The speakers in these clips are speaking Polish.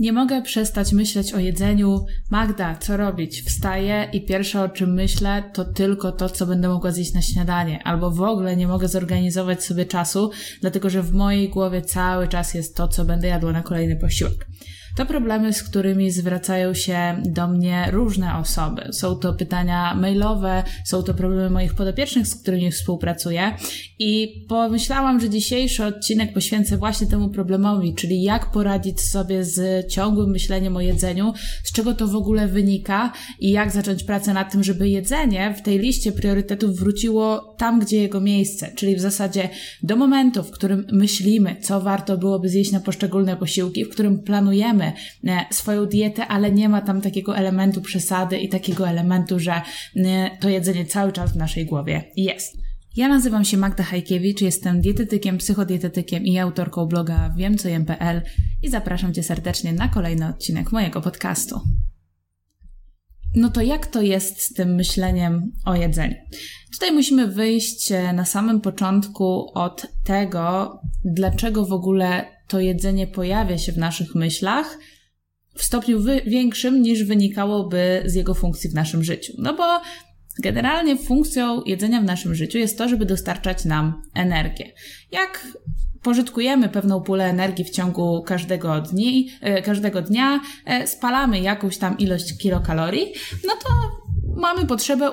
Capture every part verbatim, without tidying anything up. Nie mogę przestać myśleć o jedzeniu. Magda, co robić? Wstaję i pierwsze, o czym myślę, to tylko to, co będę mogła zjeść na śniadanie. Albo w ogóle nie mogę zorganizować sobie czasu, dlatego że w mojej głowie cały czas jest to, co będę jadła na kolejny posiłek. To problemy, z którymi zwracają się do mnie różne osoby. Są to pytania mailowe, są to problemy moich podopiecznych, z którymi współpracuję. I pomyślałam, że dzisiejszy odcinek poświęcę właśnie temu problemowi, czyli jak poradzić sobie z ciągłym myśleniem o jedzeniu, z czego to w ogóle wynika i jak zacząć pracę nad tym, żeby jedzenie w tej liście priorytetów wróciło tam, gdzie jego miejsce, czyli w zasadzie do momentu, w którym myślimy, co warto byłoby zjeść na poszczególne posiłki, w którym planujemy swoją dietę, ale nie ma tam takiego elementu przesady i takiego elementu, że to jedzenie cały czas w naszej głowie jest. Ja nazywam się Magda Hajkiewicz, jestem dietetykiem, psychodietetykiem i autorką bloga wiem co jem kropka pe el i zapraszam Cię serdecznie na kolejny odcinek mojego podcastu. No to jak to jest z tym myśleniem o jedzeniu? Tutaj musimy wyjść na samym początku od tego, dlaczego w ogóle to jedzenie pojawia się w naszych myślach w stopniu wy- większym niż wynikałoby z jego funkcji w naszym życiu. No bo generalnie funkcją jedzenia w naszym życiu jest to, żeby dostarczać nam energię. Jak pożytkujemy pewną pulę energii w ciągu każdego dni, każdego dnia, spalamy jakąś tam ilość kilokalorii, no to mamy potrzebę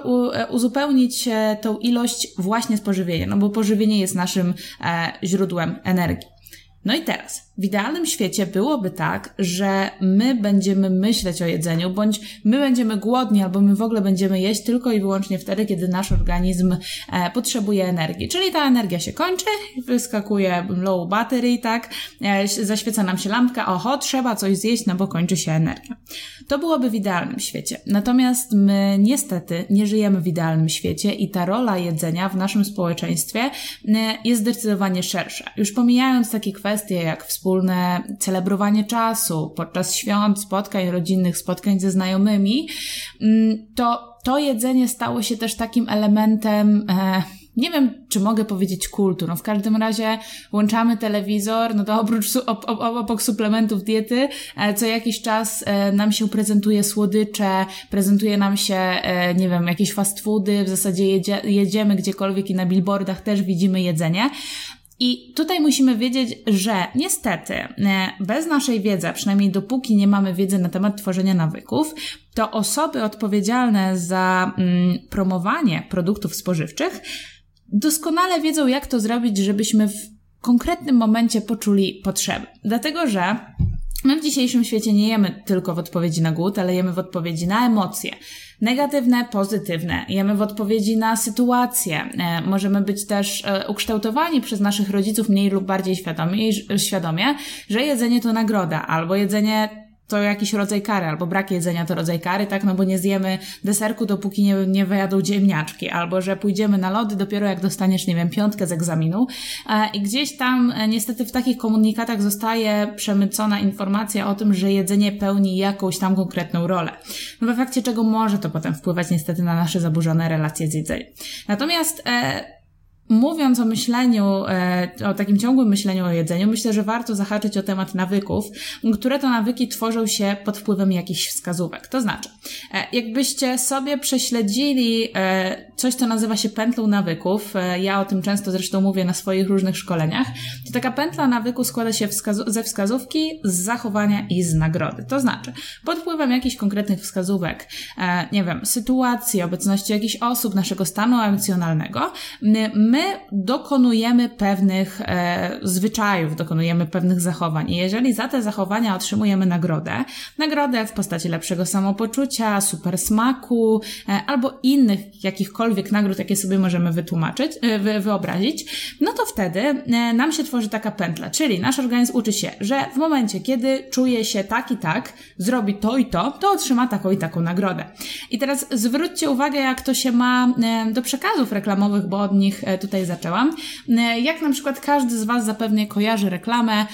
uzupełnić tą ilość właśnie z pożywienia, no bo pożywienie jest naszym źródłem energii. No i teraz, w idealnym świecie byłoby tak, że my będziemy myśleć o jedzeniu, bądź my będziemy głodni, albo my w ogóle będziemy jeść tylko i wyłącznie wtedy, kiedy nasz organizm e, potrzebuje energii. Czyli ta energia się kończy, wyskakuje low battery, tak, e, zaświeca nam się lampka, oho, trzeba coś zjeść, no bo kończy się energia. To byłoby w idealnym świecie. Natomiast my niestety nie żyjemy w idealnym świecie i ta rola jedzenia w naszym społeczeństwie e, jest zdecydowanie szersza. Już pomijając takie kwestie, Kwestie jak wspólne celebrowanie czasu podczas świąt, spotkań rodzinnych, spotkań ze znajomymi, to to jedzenie stało się też takim elementem, e, nie wiem, czy mogę powiedzieć kultu. No w każdym razie łączamy telewizor, no to oprócz, op, op, obok suplementów diety, e, co jakiś czas e, nam się prezentuje słodycze, prezentuje nam się, e, nie wiem, jakieś fast foody, w zasadzie jedzie, jedziemy gdziekolwiek i na billboardach też widzimy jedzenie. I tutaj musimy wiedzieć, że niestety bez naszej wiedzy, a przynajmniej dopóki nie mamy wiedzy na temat tworzenia nawyków, to osoby odpowiedzialne za mm, promowanie produktów spożywczych doskonale wiedzą, jak to zrobić, żebyśmy w konkretnym momencie poczuli potrzebę. Dlatego, że my w dzisiejszym świecie nie jemy tylko w odpowiedzi na głód, ale jemy w odpowiedzi na emocje. Negatywne, pozytywne. Jemy w odpowiedzi na sytuację. E, możemy być też e, ukształtowani przez naszych rodziców mniej lub bardziej świadomie, świadomie, że jedzenie to nagroda, albo jedzenie to jakiś rodzaj kary, albo brak jedzenia to rodzaj kary, tak, no bo nie zjemy deserku, dopóki nie, nie wyjadą ziemniaczki, albo że pójdziemy na lody dopiero jak dostaniesz, nie wiem, piątkę z egzaminu. E, I gdzieś tam e, niestety w takich komunikatach zostaje przemycona informacja o tym, że jedzenie pełni jakąś tam konkretną rolę. No w efekcie czego może to potem wpływać niestety na nasze zaburzone relacje z jedzeniem. Natomiast e, Mówiąc o myśleniu, o takim ciągłym myśleniu o jedzeniu, myślę, że warto zahaczyć o temat nawyków, które to nawyki tworzą się pod wpływem jakichś wskazówek. To znaczy, jakbyście sobie prześledzili coś, co nazywa się pętlą nawyków, ja o tym często zresztą mówię na swoich różnych szkoleniach, to taka pętla nawyku składa się wskazu- ze wskazówki, z zachowania i z nagrody. To znaczy, pod wpływem jakichś konkretnych wskazówek, nie wiem, sytuacji, obecności jakichś osób, naszego stanu emocjonalnego, my My dokonujemy pewnych e, zwyczajów, dokonujemy pewnych zachowań i jeżeli za te zachowania otrzymujemy nagrodę, nagrodę w postaci lepszego samopoczucia, super smaku e, albo innych jakichkolwiek nagród, jakie sobie możemy wytłumaczyć, e, wyobrazić, no to wtedy e, nam się tworzy taka pętla, czyli nasz organizm uczy się, że w momencie, kiedy czuje się tak i tak, zrobi to i to, to otrzyma taką i taką nagrodę. I teraz zwróćcie uwagę, jak to się ma e, do przekazów reklamowych, bo od nich e, tutaj zaczęłam. Jak na przykład każdy z Was zapewne kojarzy reklamę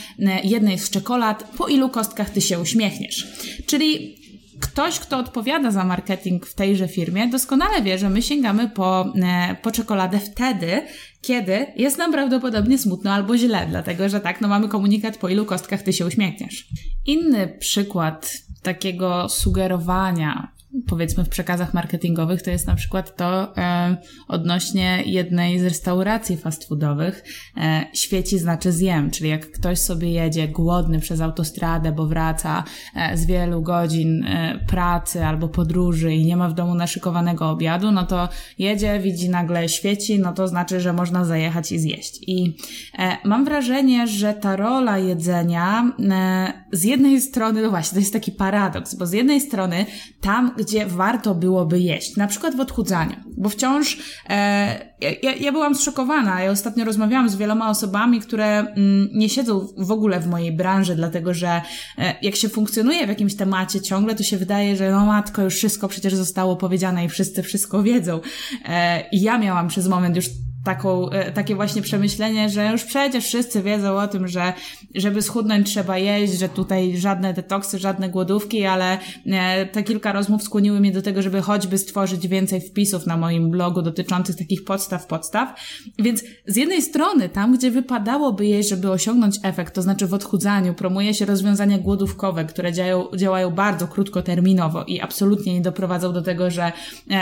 jednej z czekolad, po ilu kostkach Ty się uśmiechniesz. Czyli ktoś, kto odpowiada za marketing w tejże firmie, doskonale wie, że my sięgamy po, po czekoladę wtedy, kiedy jest nam prawdopodobnie smutno albo źle, dlatego że tak, no mamy komunikat, po ilu kostkach ty się uśmiechniesz. Inny przykład takiego sugerowania, powiedzmy w przekazach marketingowych, to jest na przykład to e, odnośnie jednej z restauracji fast foodowych, e, świeci znaczy zjem, czyli jak ktoś sobie jedzie głodny przez autostradę, bo wraca e, z wielu godzin e, pracy albo podróży i nie ma w domu naszykowanego obiadu, no to jedzie, widzi nagle świeci, no to znaczy, że można zajechać i zjeść. I e, mam wrażenie, że ta rola jedzenia e, z jednej strony, no właśnie, to jest taki paradoks, bo z jednej strony tam, gdzie warto byłoby jeść, na przykład w odchudzaniu, bo wciąż e, ja, ja byłam zszokowana, ja ostatnio rozmawiałam z wieloma osobami, które mm, nie siedzą w ogóle w mojej branży, dlatego że e, jak się funkcjonuje w jakimś temacie ciągle, to się wydaje, że no matko, już wszystko przecież zostało powiedziane i wszyscy wszystko wiedzą. E, i ja miałam przez moment już taką, takie właśnie przemyślenie, że już przecież wszyscy wiedzą o tym, że żeby schudnąć trzeba jeść, że tutaj żadne detoksy, żadne głodówki, ale te kilka rozmów skłoniły mnie do tego, żeby choćby stworzyć więcej wpisów na moim blogu dotyczących takich podstaw, podstaw. Więc z jednej strony tam, gdzie wypadałoby jeść, żeby osiągnąć efekt, to znaczy w odchudzaniu, promuje się rozwiązania głodówkowe, które działają, działają bardzo krótkoterminowo i absolutnie nie doprowadzą do tego, że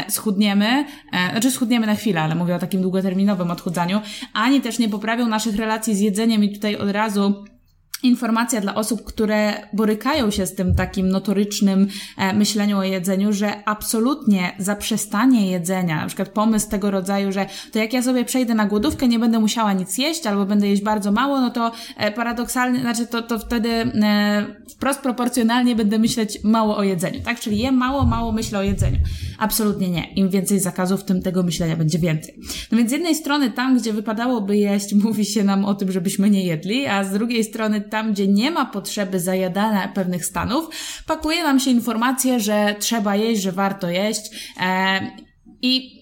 schudniemy, znaczy schudniemy na chwilę, ale mówię o takim długoterminowym nowym odchudzaniu, ani też nie poprawią naszych relacji z jedzeniem i tutaj od razu informacja dla osób, które borykają się z tym takim notorycznym e, myśleniu o jedzeniu, że absolutnie zaprzestanie jedzenia, na przykład pomysł tego rodzaju, że to jak ja sobie przejdę na głodówkę, nie będę musiała nic jeść albo będę jeść bardzo mało, no to e, paradoksalnie, znaczy to, to wtedy e, wprost proporcjonalnie będę myśleć mało o jedzeniu, tak? Czyli jem mało, mało myślę o jedzeniu. Absolutnie nie. Im więcej zakazów, tym tego myślenia będzie więcej. No więc z jednej strony tam, gdzie wypadałoby jeść, mówi się nam o tym, żebyśmy nie jedli, a z drugiej strony tam, gdzie nie ma potrzeby zajadania pewnych stanów, pakuje nam się informacje, że trzeba jeść, że warto jeść. E, I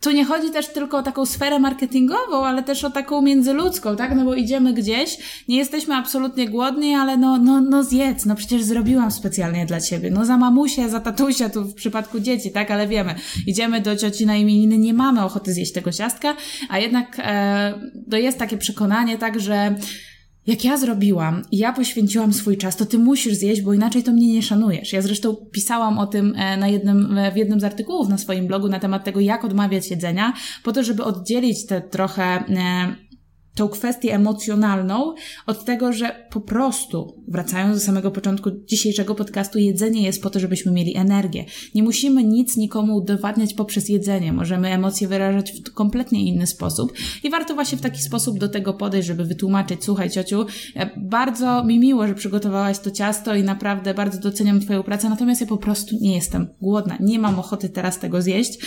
tu nie chodzi też tylko o taką sferę marketingową, ale też o taką międzyludzką, tak? No bo idziemy gdzieś, nie jesteśmy absolutnie głodni, ale no, no, no zjedz, no przecież zrobiłam specjalnie dla ciebie, no za mamusię, za tatusia, tu w przypadku dzieci, tak? Ale wiemy, idziemy do cioci na imieniny, nie mamy ochoty zjeść tego ciastka, a jednak e, to jest takie przekonanie, tak, że jak ja zrobiłam i ja poświęciłam swój czas, to ty musisz zjeść, bo inaczej to mnie nie szanujesz. Ja zresztą pisałam o tym na jednym, w jednym z artykułów na swoim blogu na temat tego, jak odmawiać jedzenia, po to, żeby oddzielić te trochę e, tą kwestię emocjonalną od tego, że po prostu, wracając do samego początku dzisiejszego podcastu, jedzenie jest po to, żebyśmy mieli energię. Nie musimy nic nikomu udowadniać poprzez jedzenie. Możemy emocje wyrażać w kompletnie inny sposób i warto właśnie w taki sposób do tego podejść, żeby wytłumaczyć: słuchaj ciociu, bardzo mi miło, że przygotowałaś to ciasto i naprawdę bardzo doceniam twoją pracę, natomiast ja po prostu nie jestem głodna, nie mam ochoty teraz tego zjeść.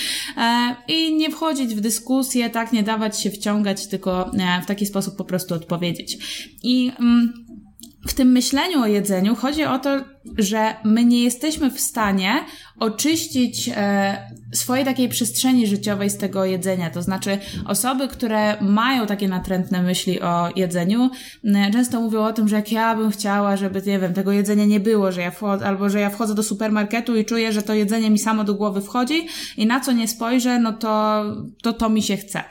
I nie wchodzić w dyskusję, tak, nie dawać się wciągać, tylko w taki sposób po prostu odpowiedzieć. I mm, w tym myśleniu o jedzeniu chodzi o to, że my nie jesteśmy w stanie oczyścić e, swojej takiej przestrzeni życiowej z tego jedzenia. To znaczy osoby, które mają takie natrętne myśli o jedzeniu, e, często mówią o tym, że jak ja bym chciała, żeby, nie wiem, tego jedzenia nie było, że ja wchodzę, albo że ja wchodzę do supermarketu i czuję, że to jedzenie mi samo do głowy wchodzi i na co nie spojrzę, no to to, to mi się chce.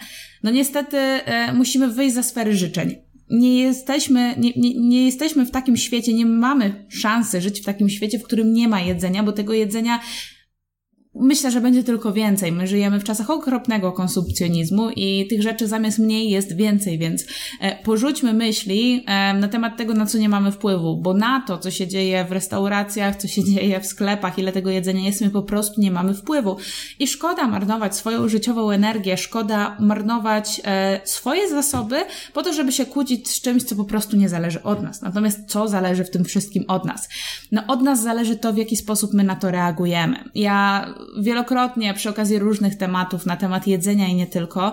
No niestety e, musimy wyjść za sfery życzeń. Nie jesteśmy, nie, nie, nie jesteśmy w takim świecie, nie mamy szansy żyć w takim świecie, w którym nie ma jedzenia, bo tego jedzenia myślę, że będzie tylko więcej. My żyjemy w czasach okropnego konsumpcjonizmu i tych rzeczy zamiast mniej jest więcej, więc porzućmy myśli na temat tego, na co nie mamy wpływu, bo na to, co się dzieje w restauracjach, co się dzieje w sklepach, ile tego jedzenia jest, my po prostu nie mamy wpływu. I szkoda marnować swoją życiową energię, szkoda marnować swoje zasoby po to, żeby się kłócić z czymś, co po prostu nie zależy od nas. Natomiast co zależy w tym wszystkim od nas? No od nas zależy to, w jaki sposób my na to reagujemy. Ja wielokrotnie przy okazji różnych tematów na temat jedzenia i nie tylko e,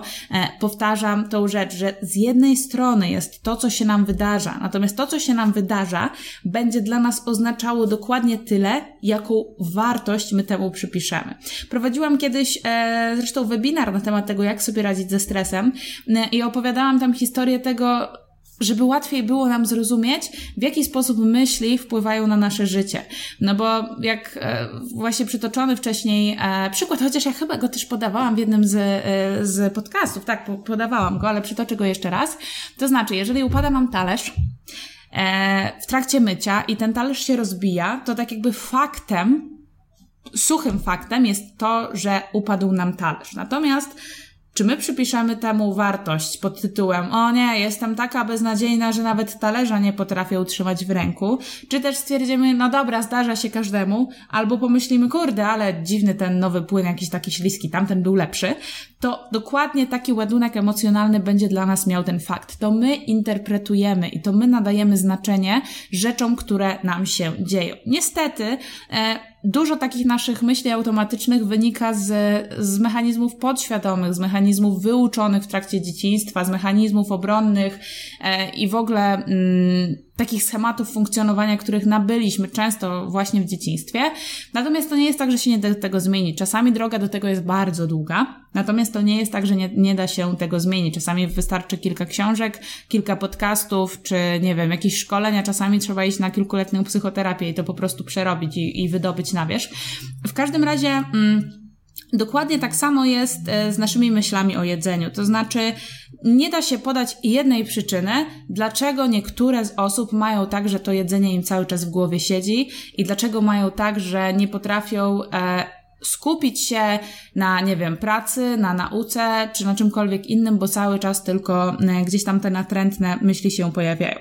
powtarzam tą rzecz, że z jednej strony jest to, co się nam wydarza, natomiast to, co się nam wydarza, będzie dla nas oznaczało dokładnie tyle, jaką wartość my temu przypiszemy. Prowadziłam kiedyś e, zresztą webinar na temat tego, jak sobie radzić ze stresem e, i opowiadałam tam historię tego, żeby łatwiej było nam zrozumieć, w jaki sposób myśli wpływają na nasze życie. No bo jak właśnie przytoczony wcześniej przykład, chociaż ja chyba go też podawałam w jednym z, z podcastów, tak, podawałam go, ale przytoczę go jeszcze raz. To znaczy, jeżeli upada nam talerz w trakcie mycia i ten talerz się rozbija, to tak jakby faktem, suchym faktem jest to, że upadł nam talerz. Natomiast czy my przypiszemy temu wartość pod tytułem o nie, jestem taka beznadziejna, że nawet talerza nie potrafię utrzymać w ręku, czy też stwierdzimy, no dobra, zdarza się każdemu, albo pomyślimy, kurde, ale dziwny ten nowy płyn, jakiś taki śliski, tamten był lepszy, to dokładnie taki ładunek emocjonalny będzie dla nas miał ten fakt. To my interpretujemy i to my nadajemy znaczenie rzeczom, które nam się dzieją. Niestety, e, Dużo takich naszych myśli automatycznych wynika z, z mechanizmów podświadomych, z mechanizmów wyuczonych w trakcie dzieciństwa, z mechanizmów obronnych e, i w ogóle mm, takich schematów funkcjonowania, których nabyliśmy często właśnie w dzieciństwie. Natomiast to nie jest tak, że się nie da tego zmienić. Czasami droga do tego jest bardzo długa, natomiast to nie jest tak, że nie, nie da się tego zmienić. Czasami wystarczy kilka książek, kilka podcastów, czy nie wiem, jakieś szkolenia. Czasami trzeba iść na kilkuletnią psychoterapię i to po prostu przerobić i, i wydobyć na wierzch. W każdym razie mm, dokładnie tak samo jest z naszymi myślami o jedzeniu. To znaczy nie da się podać jednej przyczyny, dlaczego niektóre z osób mają tak, że to jedzenie im cały czas w głowie siedzi i dlaczego mają tak, że nie potrafią e, skupić się na, nie wiem, pracy, na nauce, czy na czymkolwiek innym, bo cały czas tylko gdzieś tam te natrętne myśli się pojawiają.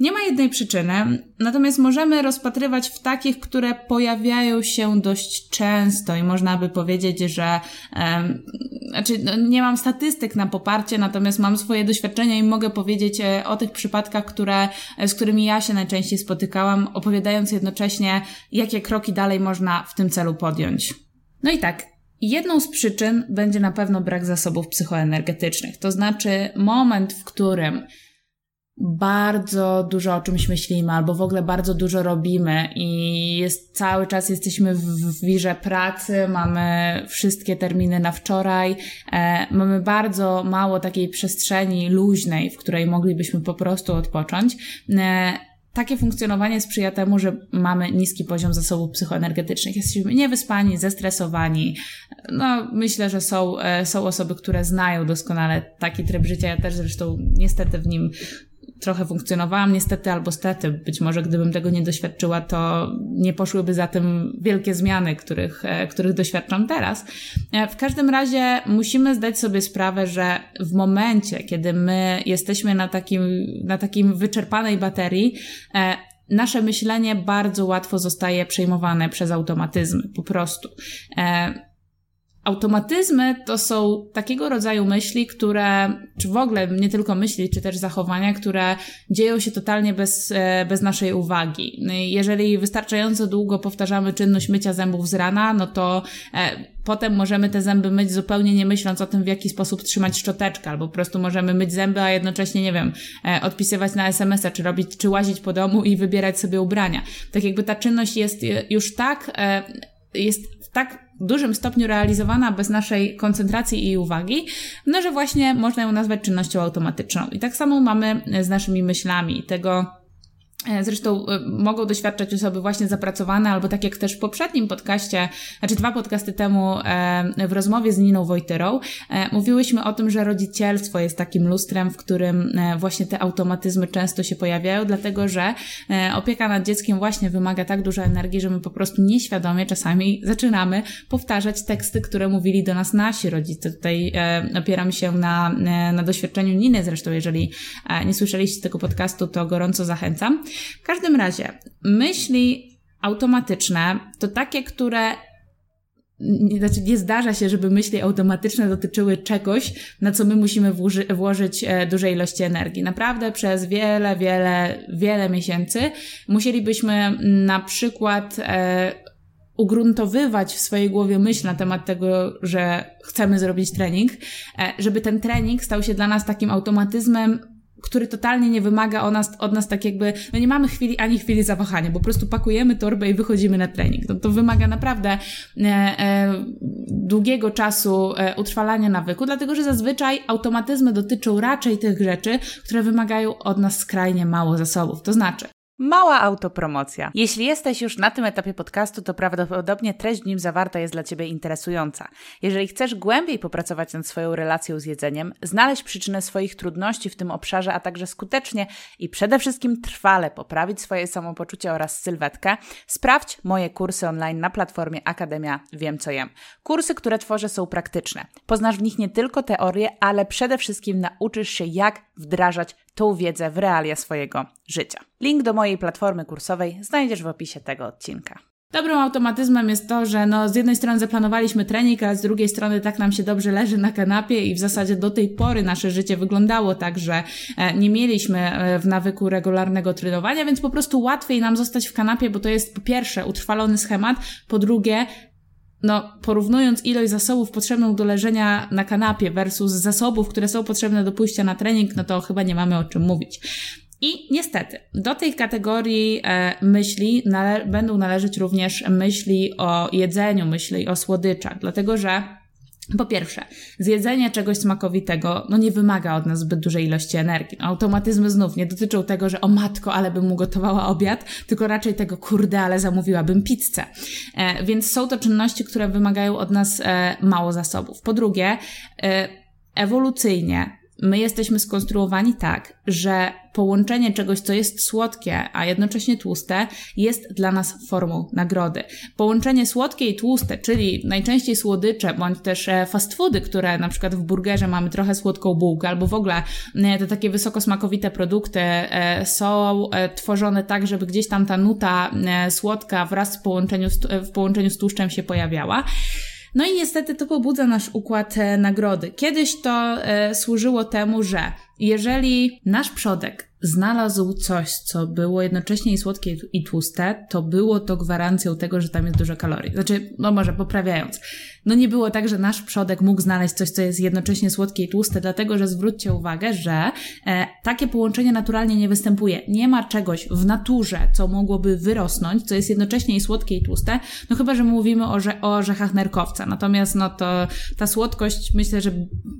Nie ma jednej przyczyny, natomiast możemy rozpatrywać w takich, które pojawiają się dość często i można by powiedzieć, że um, znaczy, no, nie mam statystyk na poparcie, natomiast mam swoje doświadczenia i mogę powiedzieć o tych przypadkach, które, z którymi ja się najczęściej spotykałam, opowiadając jednocześnie, jakie kroki dalej można w tym celu podjąć. No i tak, jedną z przyczyn będzie na pewno brak zasobów psychoenergetycznych. To znaczy moment, w którym bardzo dużo o czymś myślimy albo w ogóle bardzo dużo robimy i jest cały czas jesteśmy w wirze pracy, mamy wszystkie terminy na wczoraj, e, mamy bardzo mało takiej przestrzeni luźnej, w której moglibyśmy po prostu odpocząć. E, Takie funkcjonowanie sprzyja temu, że mamy niski poziom zasobów psychoenergetycznych. Jesteśmy niewyspani, zestresowani. No, myślę, że są, są osoby, które znają doskonale taki tryb życia. Ja też zresztą niestety w nim trochę funkcjonowałam, niestety albo stety. Być może gdybym tego nie doświadczyła, to nie poszłyby za tym wielkie zmiany, których, których doświadczam teraz. W każdym razie musimy zdać sobie sprawę, że w momencie, kiedy my jesteśmy na takim, na takim wyczerpanej baterii, nasze myślenie bardzo łatwo zostaje przejmowane przez automatyzmy, po prostu. Automatyzmy to są takiego rodzaju myśli, które, czy w ogóle nie tylko myśli, czy też zachowania, które dzieją się totalnie bez, bez naszej uwagi. Jeżeli wystarczająco długo powtarzamy czynność mycia zębów z rana, no to e, potem możemy te zęby myć zupełnie nie myśląc o tym, w jaki sposób trzymać szczoteczkę, albo po prostu możemy myć zęby, a jednocześnie, nie wiem, e, odpisywać na es em es a, czy robić, czy łazić po domu i wybierać sobie ubrania. Tak jakby ta czynność jest już tak, e, jest w tak dużym stopniu realizowana bez naszej koncentracji i uwagi, no że właśnie można ją nazwać czynnością automatyczną. I tak samo mamy z naszymi myślami. Tego zresztą mogą doświadczać osoby właśnie zapracowane, albo tak jak też w poprzednim podcaście, znaczy dwa podcasty temu w rozmowie z Niną Wojtyrą, mówiłyśmy o tym, że rodzicielstwo jest takim lustrem, w którym właśnie te automatyzmy często się pojawiają, dlatego że opieka nad dzieckiem właśnie wymaga tak dużo energii, że my po prostu nieświadomie czasami zaczynamy powtarzać teksty, które mówili do nas nasi rodzice. Tutaj opieram się na, na doświadczeniu Niny zresztą, jeżeli nie słyszeliście tego podcastu, to gorąco zachęcam. W każdym razie myśli automatyczne to takie, które znaczy nie zdarza się, żeby myśli automatyczne dotyczyły czegoś, na co my musimy włoży- włożyć duże ilości energii. Naprawdę przez wiele, wiele, wiele miesięcy musielibyśmy na przykład e, ugruntowywać w swojej głowie myśl na temat tego, że chcemy zrobić trening, e, żeby ten trening stał się dla nas takim automatyzmem, który totalnie nie wymaga od nas, od nas tak jakby, no nie mamy chwili ani chwili zawahania, bo po prostu pakujemy torbę i wychodzimy na trening. No to wymaga naprawdę e, e, długiego czasu e, utrwalania nawyku, dlatego że zazwyczaj automatyzmy dotyczą raczej tych rzeczy, które wymagają od nas skrajnie mało zasobów. To znaczy, mała autopromocja. Jeśli jesteś już na tym etapie podcastu, to prawdopodobnie treść w nim zawarta jest dla Ciebie interesująca. Jeżeli chcesz głębiej popracować nad swoją relacją z jedzeniem, znaleźć przyczynę swoich trudności w tym obszarze, a także skutecznie i przede wszystkim trwale poprawić swoje samopoczucie oraz sylwetkę, sprawdź moje kursy online na platformie Akademia Wiem Co Jem. Kursy, które tworzę, są praktyczne. Poznasz w nich nie tylko teorię, ale przede wszystkim nauczysz się, jak wdrażać tą wiedzę w realia swojego życia. Link do mojej platformy kursowej znajdziesz w opisie tego odcinka. Dobrym automatyzmem jest to, że no z jednej strony zaplanowaliśmy trening, a z drugiej strony tak nam się dobrze leży na kanapie i w zasadzie do tej pory nasze życie wyglądało tak, że nie mieliśmy w nawyku regularnego trenowania, więc po prostu łatwiej nam zostać w kanapie, bo to jest po pierwsze utrwalony schemat, po drugie, no, porównując ilość zasobów potrzebnych do leżenia na kanapie versus zasobów, które są potrzebne do pójścia na trening, no to chyba nie mamy o czym mówić. I niestety do tej kategorii e, myśli nale- będą należeć również myśli o jedzeniu, myśli o słodyczach, dlatego że po pierwsze, zjedzenie czegoś smakowitego no nie wymaga od nas zbyt dużej ilości energii. No, automatyzmy znów nie dotyczą tego, że o matko, ale bym ugotowała obiad, tylko raczej tego, kurde, ale zamówiłabym pizzę. E, więc są to czynności, które wymagają od nas e, mało zasobów. Po drugie, e, ewolucyjnie my jesteśmy skonstruowani tak, że połączenie czegoś, co jest słodkie, a jednocześnie tłuste, jest dla nas formą nagrody. Połączenie słodkie i tłuste, czyli najczęściej słodycze, bądź też fast foody, które na przykład w burgerze mamy trochę słodką bułkę, albo w ogóle te takie wysokosmakowite produkty są tworzone tak, żeby gdzieś tam ta nuta słodka wraz z połączeniu, w połączeniu z tłuszczem się pojawiała. No i niestety to pobudza nasz układ nagrody. Kiedyś to e, służyło temu, że jeżeli nasz przodek znalazł coś, co było jednocześnie i słodkie i tłuste, to było to gwarancją tego, że tam jest dużo kalorii. Znaczy, no może poprawiając. No nie było tak, że nasz przodek mógł znaleźć coś, co jest jednocześnie słodkie i tłuste, dlatego że zwróćcie uwagę, że e, takie połączenie naturalnie nie występuje. Nie ma czegoś w naturze, co mogłoby wyrosnąć, co jest jednocześnie i słodkie i tłuste, no chyba, że mówimy o, że, o orzechach nerkowca. Natomiast no to ta słodkość, myślę, że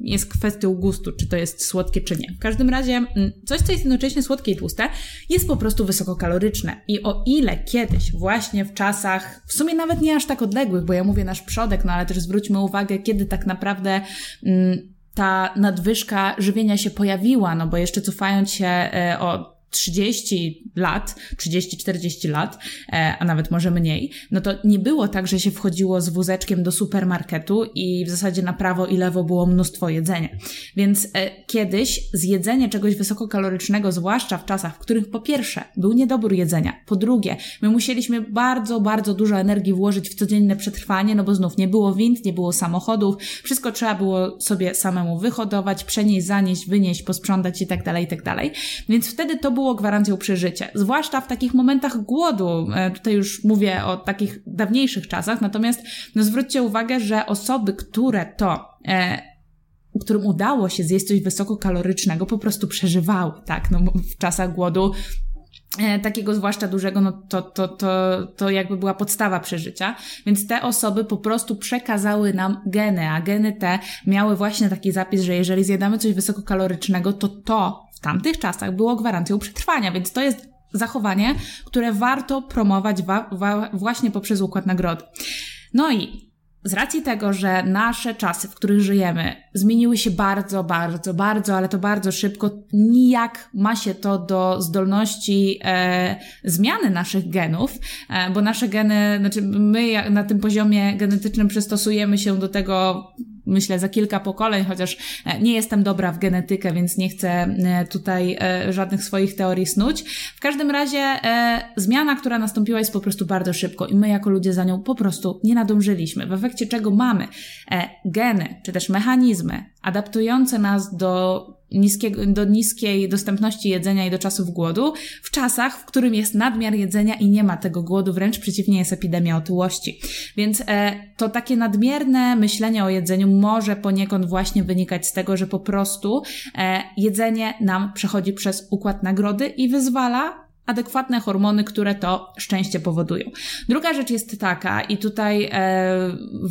jest kwestią gustu, czy to jest słodkie, czy nie. W każdym razie coś, co jest jednocześnie słodkie i tłuste, jest po prostu wysokokaloryczne. I o ile kiedyś właśnie w czasach, w sumie nawet nie aż tak odległych, bo ja mówię nasz przodek, no ale też zwróćmy uwagę, kiedy tak naprawdę mm, ta nadwyżka żywienia się pojawiła, no bo jeszcze cofając się e, o trzydzieści lat, trzydzieści czterdzieści lat, e, a nawet może mniej, no to nie było tak, że się wchodziło z wózeczkiem do supermarketu i w zasadzie na prawo i lewo było mnóstwo jedzenia. Więc e, kiedyś zjedzenie czegoś wysokokalorycznego, zwłaszcza w czasach, w których po pierwsze był niedobór jedzenia, po drugie my musieliśmy bardzo, bardzo dużo energii włożyć w codzienne przetrwanie, no bo znów nie było wind, nie było samochodów, wszystko trzeba było sobie samemu wyhodować, przenieść, zanieść, wynieść, posprzątać i tak dalej, i tak dalej. Więc wtedy to było było gwarancją przeżycia, zwłaszcza w takich momentach głodu. Tutaj już mówię o takich dawniejszych czasach, natomiast no zwróćcie uwagę, że osoby, które to, e, którym udało się zjeść coś wysokokalorycznego, po prostu przeżywały, tak, no w czasach głodu takiego zwłaszcza dużego, no to, to, to, to jakby była podstawa przeżycia, więc te osoby po prostu przekazały nam geny, a geny te miały właśnie taki zapis, że jeżeli zjadamy coś wysokokalorycznego, to to w tamtych czasach było gwarancją przetrwania, więc to jest zachowanie, które warto promować wa- wa- właśnie poprzez układ nagrody. No i z racji tego, że nasze czasy, w których żyjemy, zmieniły się bardzo, bardzo, bardzo, ale to bardzo szybko, nijak ma się to do zdolności e, zmiany naszych genów, e, bo nasze geny, znaczy my na tym poziomie genetycznym przystosujemy się do tego, myślę, za kilka pokoleń, chociaż nie jestem dobra w genetykę, więc nie chcę tutaj żadnych swoich teorii snuć. W każdym razie zmiana, która nastąpiła, jest po prostu bardzo szybko i my jako ludzie za nią po prostu nie nadążyliśmy. W efekcie czego mamy geny, czy też mechanizmy adaptujące nas do niskiego, do niskiej dostępności jedzenia i do czasów głodu, w czasach, w którym jest nadmiar jedzenia i nie ma tego głodu, wręcz przeciwnie, jest epidemia otyłości. Więc e, to takie nadmierne myślenie o jedzeniu może poniekąd właśnie wynikać z tego, że po prostu e, jedzenie nam przechodzi przez układ nagrody i wyzwala adekwatne hormony, które to szczęście powodują. Druga rzecz jest taka, i tutaj e,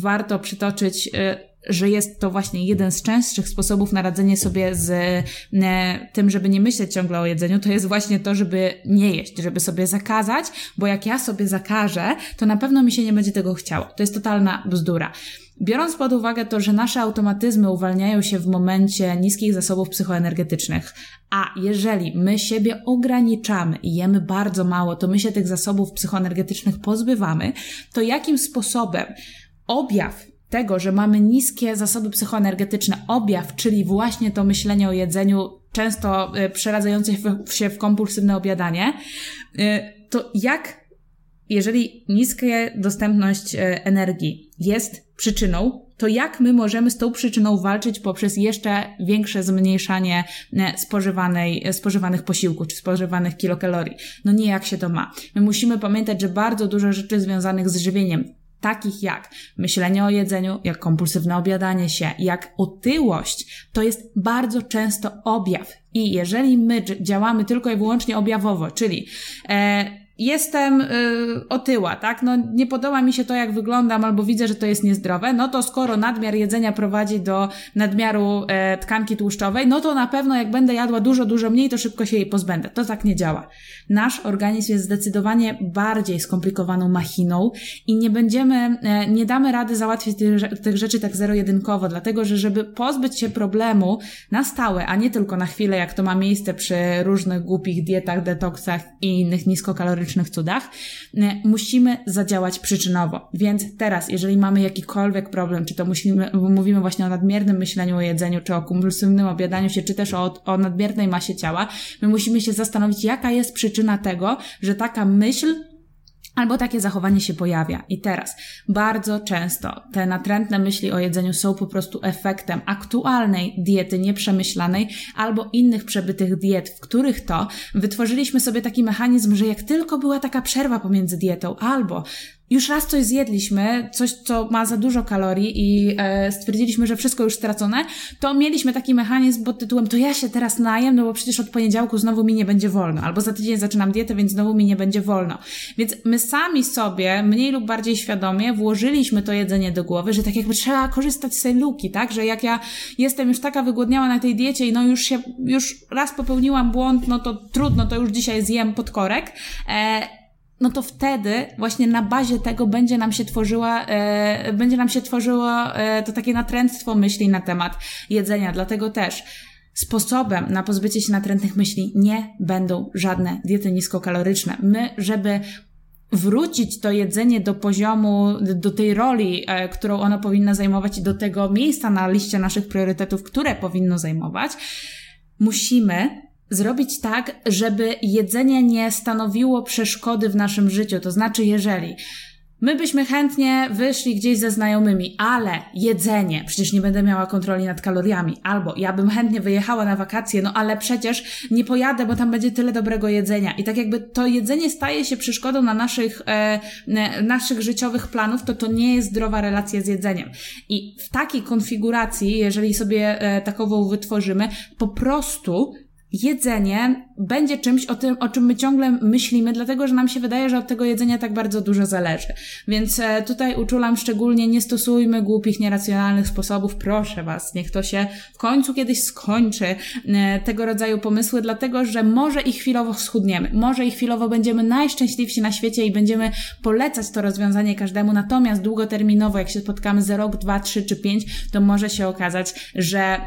warto przytoczyć, e, że jest to właśnie jeden z częstszych sposobów na radzenie sobie z e, tym, żeby nie myśleć ciągle o jedzeniu, to jest właśnie to, żeby nie jeść, żeby sobie zakazać, bo jak ja sobie zakażę, to na pewno mi się nie będzie tego chciało. To jest totalna bzdura. Biorąc pod uwagę to, że nasze automatyzmy uwalniają się w momencie niskich zasobów psychoenergetycznych, a jeżeli my siebie ograniczamy i jemy bardzo mało, to my się tych zasobów psychoenergetycznych pozbywamy, to jakim sposobem objaw tego, że mamy niskie zasoby psychoenergetyczne, objaw, czyli właśnie to myślenie o jedzeniu, często przeradzające się w kompulsywne objadanie, to jak, jeżeli niska dostępność energii jest przyczyną, to jak my możemy z tą przyczyną walczyć poprzez jeszcze większe zmniejszanie spożywanej, spożywanych posiłków czy spożywanych kilokalorii? No nie, jak się to ma. My musimy pamiętać, że bardzo dużo rzeczy związanych z żywieniem, takich jak myślenie o jedzeniu, jak kompulsywne objadanie się, jak otyłość, to jest bardzo często objaw. I jeżeli my działamy tylko i wyłącznie objawowo, czyli e, jestem e, otyła, tak? No nie podoba mi się to, jak wyglądam, albo widzę, że to jest niezdrowe, no to skoro nadmiar jedzenia prowadzi do nadmiaru e, tkanki tłuszczowej, no to na pewno jak będę jadła dużo, dużo mniej, to szybko się jej pozbędę. To tak nie działa. Nasz organizm jest zdecydowanie bardziej skomplikowaną machiną i nie będziemy, e, nie damy rady załatwić tych, tych rzeczy tak zero-jedynkowo, dlatego że żeby pozbyć się problemu na stałe, a nie tylko na chwilę, jak to ma miejsce przy różnych głupich dietach, detoksach i innych niskokalorycznych cudach, musimy zadziałać przyczynowo. Więc teraz, jeżeli mamy jakikolwiek problem, czy to musimy, mówimy właśnie o nadmiernym myśleniu o jedzeniu, czy o kompulsywnym objadaniu się, czy też o, o nadmiernej masie ciała, my musimy się zastanowić, jaka jest przyczyna tego, że taka myśl albo takie zachowanie się pojawia. I teraz bardzo często te natrętne myśli o jedzeniu są po prostu efektem aktualnej diety nieprzemyślanej albo innych przebytych diet, w których to wytworzyliśmy sobie taki mechanizm, że jak tylko była taka przerwa pomiędzy dietą albo już raz coś zjedliśmy, coś, co ma za dużo kalorii i e, stwierdziliśmy, że wszystko już stracone, to mieliśmy taki mechanizm pod tytułem to ja się teraz najem, no bo przecież od poniedziałku znowu mi nie będzie wolno, albo za tydzień zaczynam dietę, więc znowu mi nie będzie wolno. Więc my sami sobie, mniej lub bardziej świadomie, włożyliśmy to jedzenie do głowy, że tak jakby trzeba korzystać z tej luki, tak? Że jak ja jestem już taka wygłodniała na tej diecie i no już się, już raz popełniłam błąd, no to trudno, to już dzisiaj zjem pod korek, e, no to wtedy właśnie na bazie tego będzie nam się tworzyła, e, będzie nam się tworzyło e, to takie natręctwo myśli na temat jedzenia. Dlatego też sposobem na pozbycie się natrętnych myśli nie będą żadne diety niskokaloryczne. My, żeby wrócić to jedzenie do poziomu, do tej roli, e, którą ono powinno zajmować i do tego miejsca na liście naszych priorytetów, które powinno zajmować, musimy zrobić tak, żeby jedzenie nie stanowiło przeszkody w naszym życiu. To znaczy, jeżeli my byśmy chętnie wyszli gdzieś ze znajomymi, ale jedzenie, przecież nie będę miała kontroli nad kaloriami, albo ja bym chętnie wyjechała na wakacje, no ale przecież nie pojadę, bo tam będzie tyle dobrego jedzenia. I tak jakby to jedzenie staje się przeszkodą na naszych, e, naszych życiowych planów, to to nie jest zdrowa relacja z jedzeniem. I w takiej konfiguracji, jeżeli sobie e, takową wytworzymy, po prostu jedzenie będzie czymś, o tym, o czym my ciągle myślimy, dlatego że nam się wydaje, że od tego jedzenia tak bardzo dużo zależy. Więc tutaj uczulam szczególnie, nie stosujmy głupich, nieracjonalnych sposobów. Proszę Was, niech to się w końcu kiedyś skończy, tego rodzaju pomysły, dlatego że może i chwilowo schudniemy, może i chwilowo będziemy najszczęśliwsi na świecie i będziemy polecać to rozwiązanie każdemu, natomiast długoterminowo, jak się spotkamy za rok, dwa, trzy czy pięć, to może się okazać, że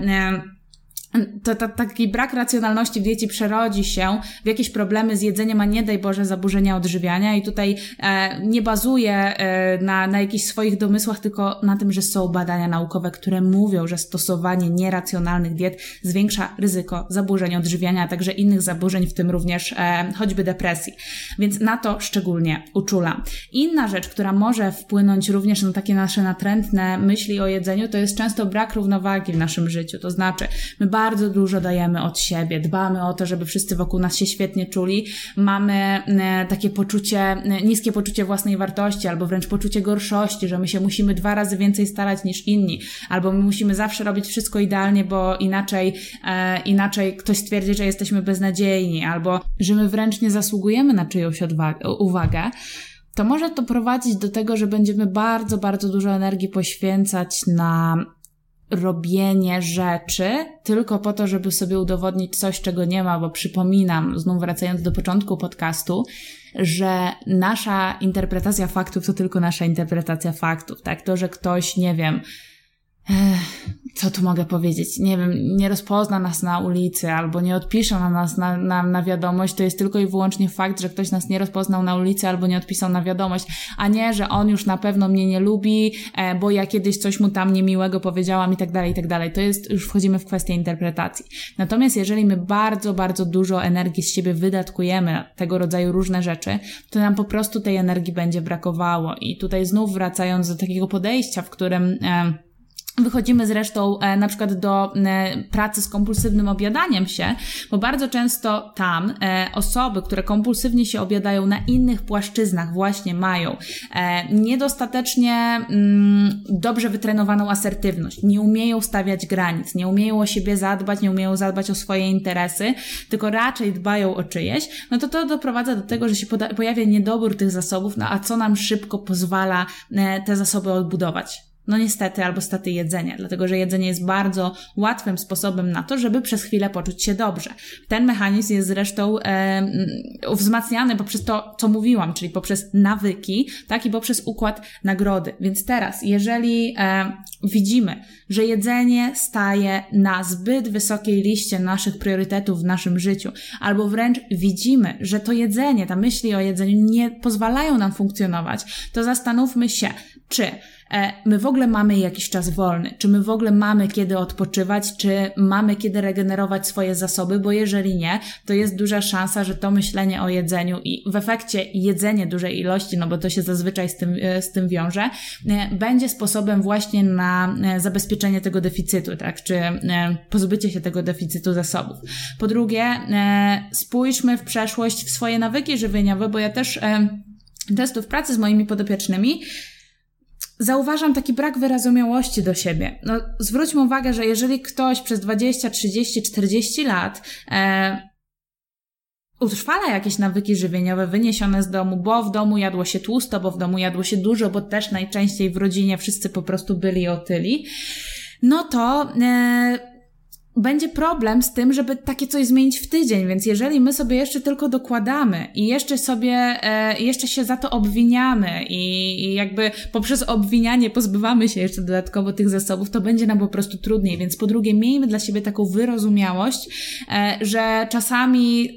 To, to taki brak racjonalności w diecie przerodzi się w jakieś problemy z jedzeniem, a nie daj Boże zaburzenia odżywiania. I tutaj e, nie bazuję e, na, na jakichś swoich domysłach, tylko na tym, że są badania naukowe, które mówią, że stosowanie nieracjonalnych diet zwiększa ryzyko zaburzeń odżywiania, a także innych zaburzeń, w tym również e, choćby depresji. Więc na to szczególnie uczulam. Inna rzecz, która może wpłynąć również na takie nasze natrętne myśli o jedzeniu, to jest często brak równowagi w naszym życiu. To znaczy, my bardzo bardzo dużo dajemy od siebie, dbamy o to, żeby wszyscy wokół nas się świetnie czuli, mamy takie poczucie, niskie poczucie własnej wartości, albo wręcz poczucie gorszości, że my się musimy dwa razy więcej starać niż inni, albo my musimy zawsze robić wszystko idealnie, bo inaczej, e, inaczej ktoś stwierdzi, że jesteśmy beznadziejni, albo że my wręcz nie zasługujemy na czyjąś odwa- uwagę, to może to prowadzić do tego, że będziemy bardzo, bardzo dużo energii poświęcać na robienie rzeczy tylko po to, żeby sobie udowodnić coś, czego nie ma, bo przypominam, znów wracając do początku podcastu, że nasza interpretacja faktów to tylko nasza interpretacja faktów, tak? To, że ktoś, nie wiem, co tu mogę powiedzieć, nie wiem, nie rozpozna nas na ulicy albo nie odpisze na nas na, na, na wiadomość, to jest tylko i wyłącznie fakt, że ktoś nas nie rozpoznał na ulicy albo nie odpisał na wiadomość, a nie, że on już na pewno mnie nie lubi, bo ja kiedyś coś mu tam niemiłego powiedziałam i tak dalej, i tak dalej. To jest, już wchodzimy w kwestię interpretacji. Natomiast jeżeli my bardzo, bardzo dużo energii z siebie wydatkujemy na tego rodzaju różne rzeczy, to nam po prostu tej energii będzie brakowało. I tutaj znów wracając do takiego podejścia, w którym... E, Wychodzimy zresztą e, na przykład do e, pracy z kompulsywnym objadaniem się, bo bardzo często tam e, osoby, które kompulsywnie się objadają na innych płaszczyznach właśnie mają e, niedostatecznie mm, dobrze wytrenowaną asertywność, nie umieją stawiać granic, nie umieją o siebie zadbać, nie umieją zadbać o swoje interesy, tylko raczej dbają o czyjeś, no to to doprowadza do tego, że się poda- pojawia niedobór tych zasobów, no a co nam szybko pozwala e, te zasoby odbudować? No niestety, albo staty jedzenia, dlatego że jedzenie jest bardzo łatwym sposobem na to, żeby przez chwilę poczuć się dobrze. Ten mechanizm jest zresztą e, wzmacniany poprzez to, co mówiłam, czyli poprzez nawyki, tak, i poprzez układ nagrody. Więc teraz, jeżeli e, widzimy, że jedzenie staje na zbyt wysokiej liście naszych priorytetów w naszym życiu, albo wręcz widzimy, że to jedzenie, ta myśli o jedzeniu nie pozwalają nam funkcjonować, to zastanówmy się, czy my w ogóle mamy jakiś czas wolny, czy my w ogóle mamy kiedy odpoczywać, czy mamy kiedy regenerować swoje zasoby, bo jeżeli nie, to jest duża szansa, że to myślenie o jedzeniu i w efekcie jedzenie dużej ilości, no bo to się zazwyczaj z tym, z tym wiąże, będzie sposobem właśnie na zabezpieczenie tego deficytu, tak, czy pozbycie się tego deficytu zasobów. Po drugie, spójrzmy w przeszłość w swoje nawyki żywieniowe, bo ja też testuję w pracy z moimi podopiecznymi, zauważam taki brak wyrozumiałości do siebie. No, zwróćmy uwagę, że jeżeli ktoś przez dwadzieścia, trzydzieści, czterdzieści lat e, utrwala jakieś nawyki żywieniowe wyniesione z domu, bo w domu jadło się tłusto, bo w domu jadło się dużo, bo też najczęściej w rodzinie wszyscy po prostu byli otyli, no to... E, będzie problem z tym, żeby takie coś zmienić w tydzień, więc jeżeli my sobie jeszcze tylko dokładamy i jeszcze sobie, e, jeszcze się za to obwiniamy i, i jakby poprzez obwinianie pozbywamy się jeszcze dodatkowo tych zasobów, to będzie nam po prostu trudniej, więc po drugie miejmy dla siebie taką wyrozumiałość, e, że czasami...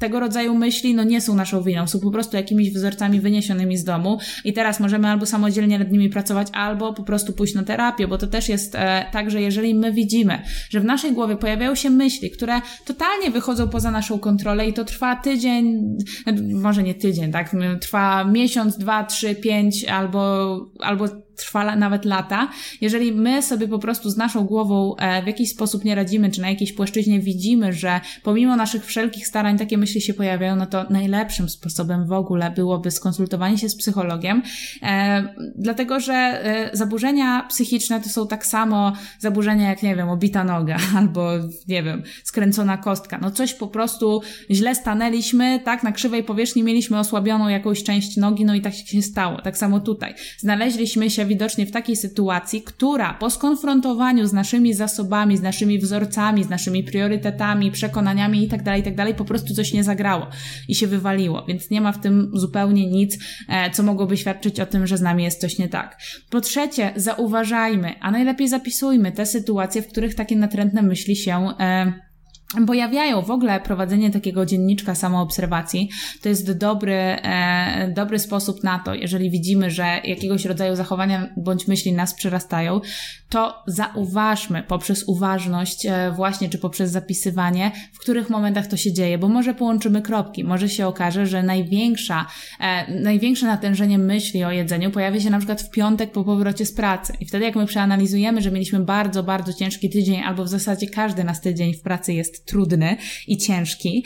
tego rodzaju myśli, no nie są naszą winą, są po prostu jakimiś wzorcami wyniesionymi z domu i teraz możemy albo samodzielnie nad nimi pracować, albo po prostu pójść na terapię, bo to też jest e, tak, że jeżeli my widzimy, że w naszej głowie pojawiają się myśli, które totalnie wychodzą poza naszą kontrolę i to trwa tydzień, może nie tydzień, tak, trwa miesiąc, dwa, trzy, pięć, albo, albo trwa nawet lata. Jeżeli my sobie po prostu z naszą głową w jakiś sposób nie radzimy, czy na jakiejś płaszczyźnie widzimy, że pomimo naszych wszelkich starań takie myśli się pojawiają, no to najlepszym sposobem w ogóle byłoby skonsultowanie się z psychologiem, e, dlatego że zaburzenia psychiczne to są tak samo zaburzenia jak, nie wiem, obita noga albo, nie wiem, skręcona kostka. No coś po prostu źle stanęliśmy, tak, na krzywej powierzchni mieliśmy osłabioną jakąś część nogi, no i tak się stało. Tak samo tutaj. Znaleźliśmy się widocznie w takiej sytuacji, która po skonfrontowaniu z naszymi zasobami, z naszymi wzorcami, z naszymi priorytetami, przekonaniami itd., itd., po prostu coś nie zagrało i się wywaliło, więc nie ma w tym zupełnie nic, co mogłoby świadczyć o tym, że z nami jest coś nie tak. Po trzecie, zauważajmy, a najlepiej zapisujmy te sytuacje, w których takie natrętne myśli się e, pojawiają. W ogóle prowadzenie takiego dzienniczka samoobserwacji to jest dobry, e, dobry sposób na to, jeżeli widzimy, że jakiegoś rodzaju zachowania bądź myśli nas przerastają, to zauważmy poprzez uważność e, właśnie, czy poprzez zapisywanie, w których momentach to się dzieje, bo może połączymy kropki, może się okaże, że największa, e, największe natężenie myśli o jedzeniu pojawia się na przykład w piątek po powrocie z pracy i wtedy jak my przeanalizujemy, że mieliśmy bardzo, bardzo ciężki tydzień albo w zasadzie każdy nasz tydzień w pracy jest trudny i ciężki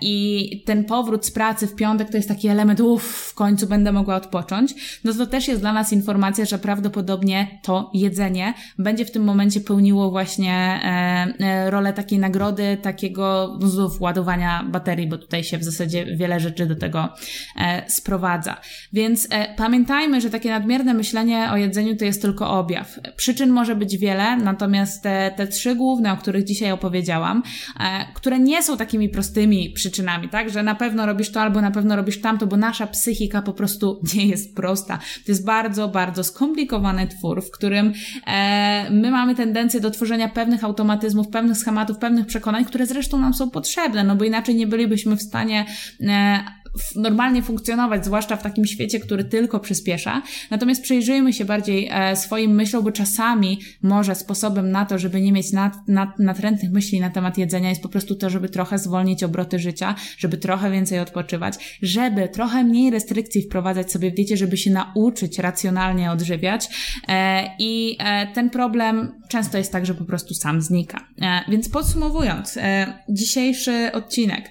i ten powrót z pracy w piątek to jest taki element, uff, w końcu będę mogła odpocząć, no to też jest dla nas informacja, że prawdopodobnie to jedzenie będzie w tym momencie pełniło właśnie rolę takiej nagrody, takiego znów ładowania baterii, bo tutaj się w zasadzie wiele rzeczy do tego sprowadza. Więc pamiętajmy, że takie nadmierne myślenie o jedzeniu to jest tylko objaw. Przyczyn może być wiele, natomiast te, te trzy główne, o których dzisiaj opowiedziałam, które nie są takimi prostymi przyczynami, tak, że na pewno robisz to albo na pewno robisz tamto, bo nasza psychika po prostu nie jest prosta. To jest bardzo, bardzo skomplikowany twór, w którym e, my mamy tendencję do tworzenia pewnych automatyzmów, pewnych schematów, pewnych przekonań, które zresztą nam są potrzebne, no bo inaczej nie bylibyśmy w stanie e, normalnie funkcjonować, zwłaszcza w takim świecie, który tylko przyspiesza. Natomiast przyjrzyjmy się bardziej e, swoim myślom, bo czasami może sposobem na to, żeby nie mieć nad, nad, natrętnych myśli na temat jedzenia jest po prostu to, żeby trochę zwolnić obroty życia, żeby trochę więcej odpoczywać, żeby trochę mniej restrykcji wprowadzać sobie w diecie, żeby się nauczyć racjonalnie odżywiać. E, I e, ten problem często jest tak, że po prostu sam znika. E, więc podsumowując e, dzisiejszy odcinek,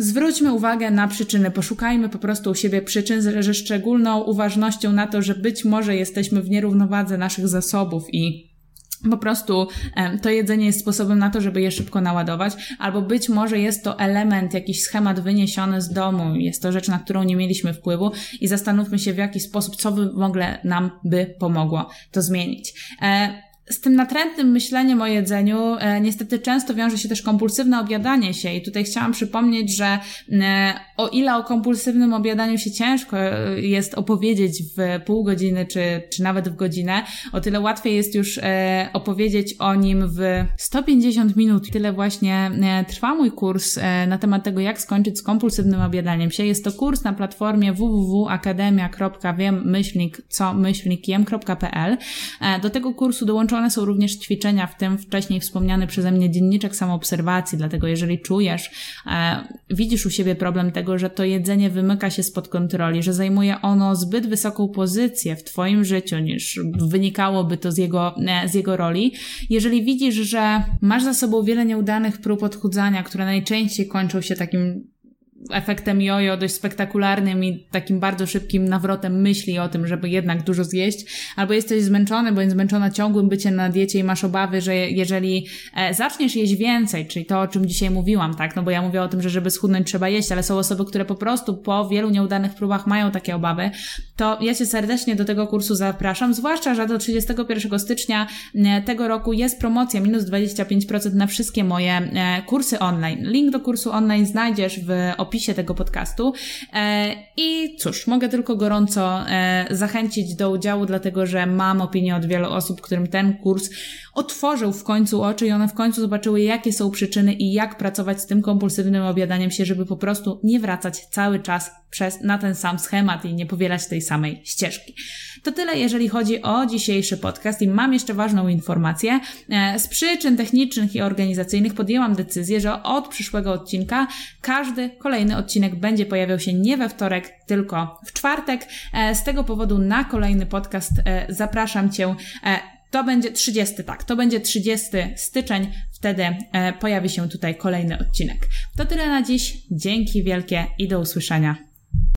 zwróćmy uwagę na przyczyny, poszukajmy po prostu u siebie przyczyn, ze szczególną uważnością na to, że być może jesteśmy w nierównowadze naszych zasobów i po prostu to jedzenie jest sposobem na to, żeby je szybko naładować, albo być może jest to element, jakiś schemat wyniesiony z domu, jest to rzecz, na którą nie mieliśmy wpływu i zastanówmy się w jaki sposób, co w ogóle nam by pomogło to zmienić. Z tym natrętnym myśleniem o jedzeniu e, niestety często wiąże się też kompulsywne obiadanie się i tutaj chciałam przypomnieć, że e, o ile o kompulsywnym obiadaniu się ciężko e, jest opowiedzieć w pół godziny czy, czy nawet w godzinę, o tyle łatwiej jest już e, opowiedzieć o nim w sto pięćdziesiąt minut. Tyle właśnie e, trwa mój kurs e, na temat tego, jak skończyć z kompulsywnym obiadaniem się. Jest to kurs na platformie w w w kropka akademia kropka wiem myślnik co myślnik jem kropka p l. E, do tego kursu dołączono One są również ćwiczenia, w tym wcześniej wspomniany przeze mnie dzienniczek samoobserwacji, dlatego jeżeli czujesz, e, widzisz u siebie problem tego, że to jedzenie wymyka się spod kontroli, że zajmuje ono zbyt wysoką pozycję w twoim życiu, niż wynikałoby to z jego, e, z jego roli. Jeżeli widzisz, że masz za sobą wiele nieudanych prób odchudzania, które najczęściej kończą się takim efektem jojo, dość spektakularnym i takim bardzo szybkim nawrotem myśli o tym, żeby jednak dużo zjeść, albo jesteś zmęczony, bądź zmęczona ciągłym byciem na diecie i masz obawy, że jeżeli zaczniesz jeść więcej, czyli to, o czym dzisiaj mówiłam, tak, no bo ja mówię o tym, że żeby schudnąć trzeba jeść, ale są osoby, które po prostu po wielu nieudanych próbach mają takie obawy, to ja się serdecznie do tego kursu zapraszam, zwłaszcza, że do trzydziestego pierwszego stycznia tego roku jest promocja minus dwadzieścia pięć procent na wszystkie moje kursy online. Link do kursu online znajdziesz w opisie tego podcastu i cóż, mogę tylko gorąco zachęcić do udziału, dlatego że mam opinię od wielu osób, którym ten kurs otworzył w końcu oczy i one w końcu zobaczyły, jakie są przyczyny i jak pracować z tym kompulsywnym obiadaniem się, żeby po prostu nie wracać cały czas przez, na ten sam schemat i nie powielać tej samej ścieżki. To tyle, jeżeli chodzi o dzisiejszy podcast i mam jeszcze ważną informację. Z przyczyn technicznych i organizacyjnych podjęłam decyzję, że od przyszłego odcinka każdy kolejny odcinek będzie pojawiał się nie we wtorek, tylko w czwartek. Z tego powodu na kolejny podcast zapraszam Cię. To będzie trzydziesty, tak, to będzie trzydziesty styczeń, wtedy pojawi się tutaj kolejny odcinek. To tyle na dziś, dzięki wielkie i do usłyszenia.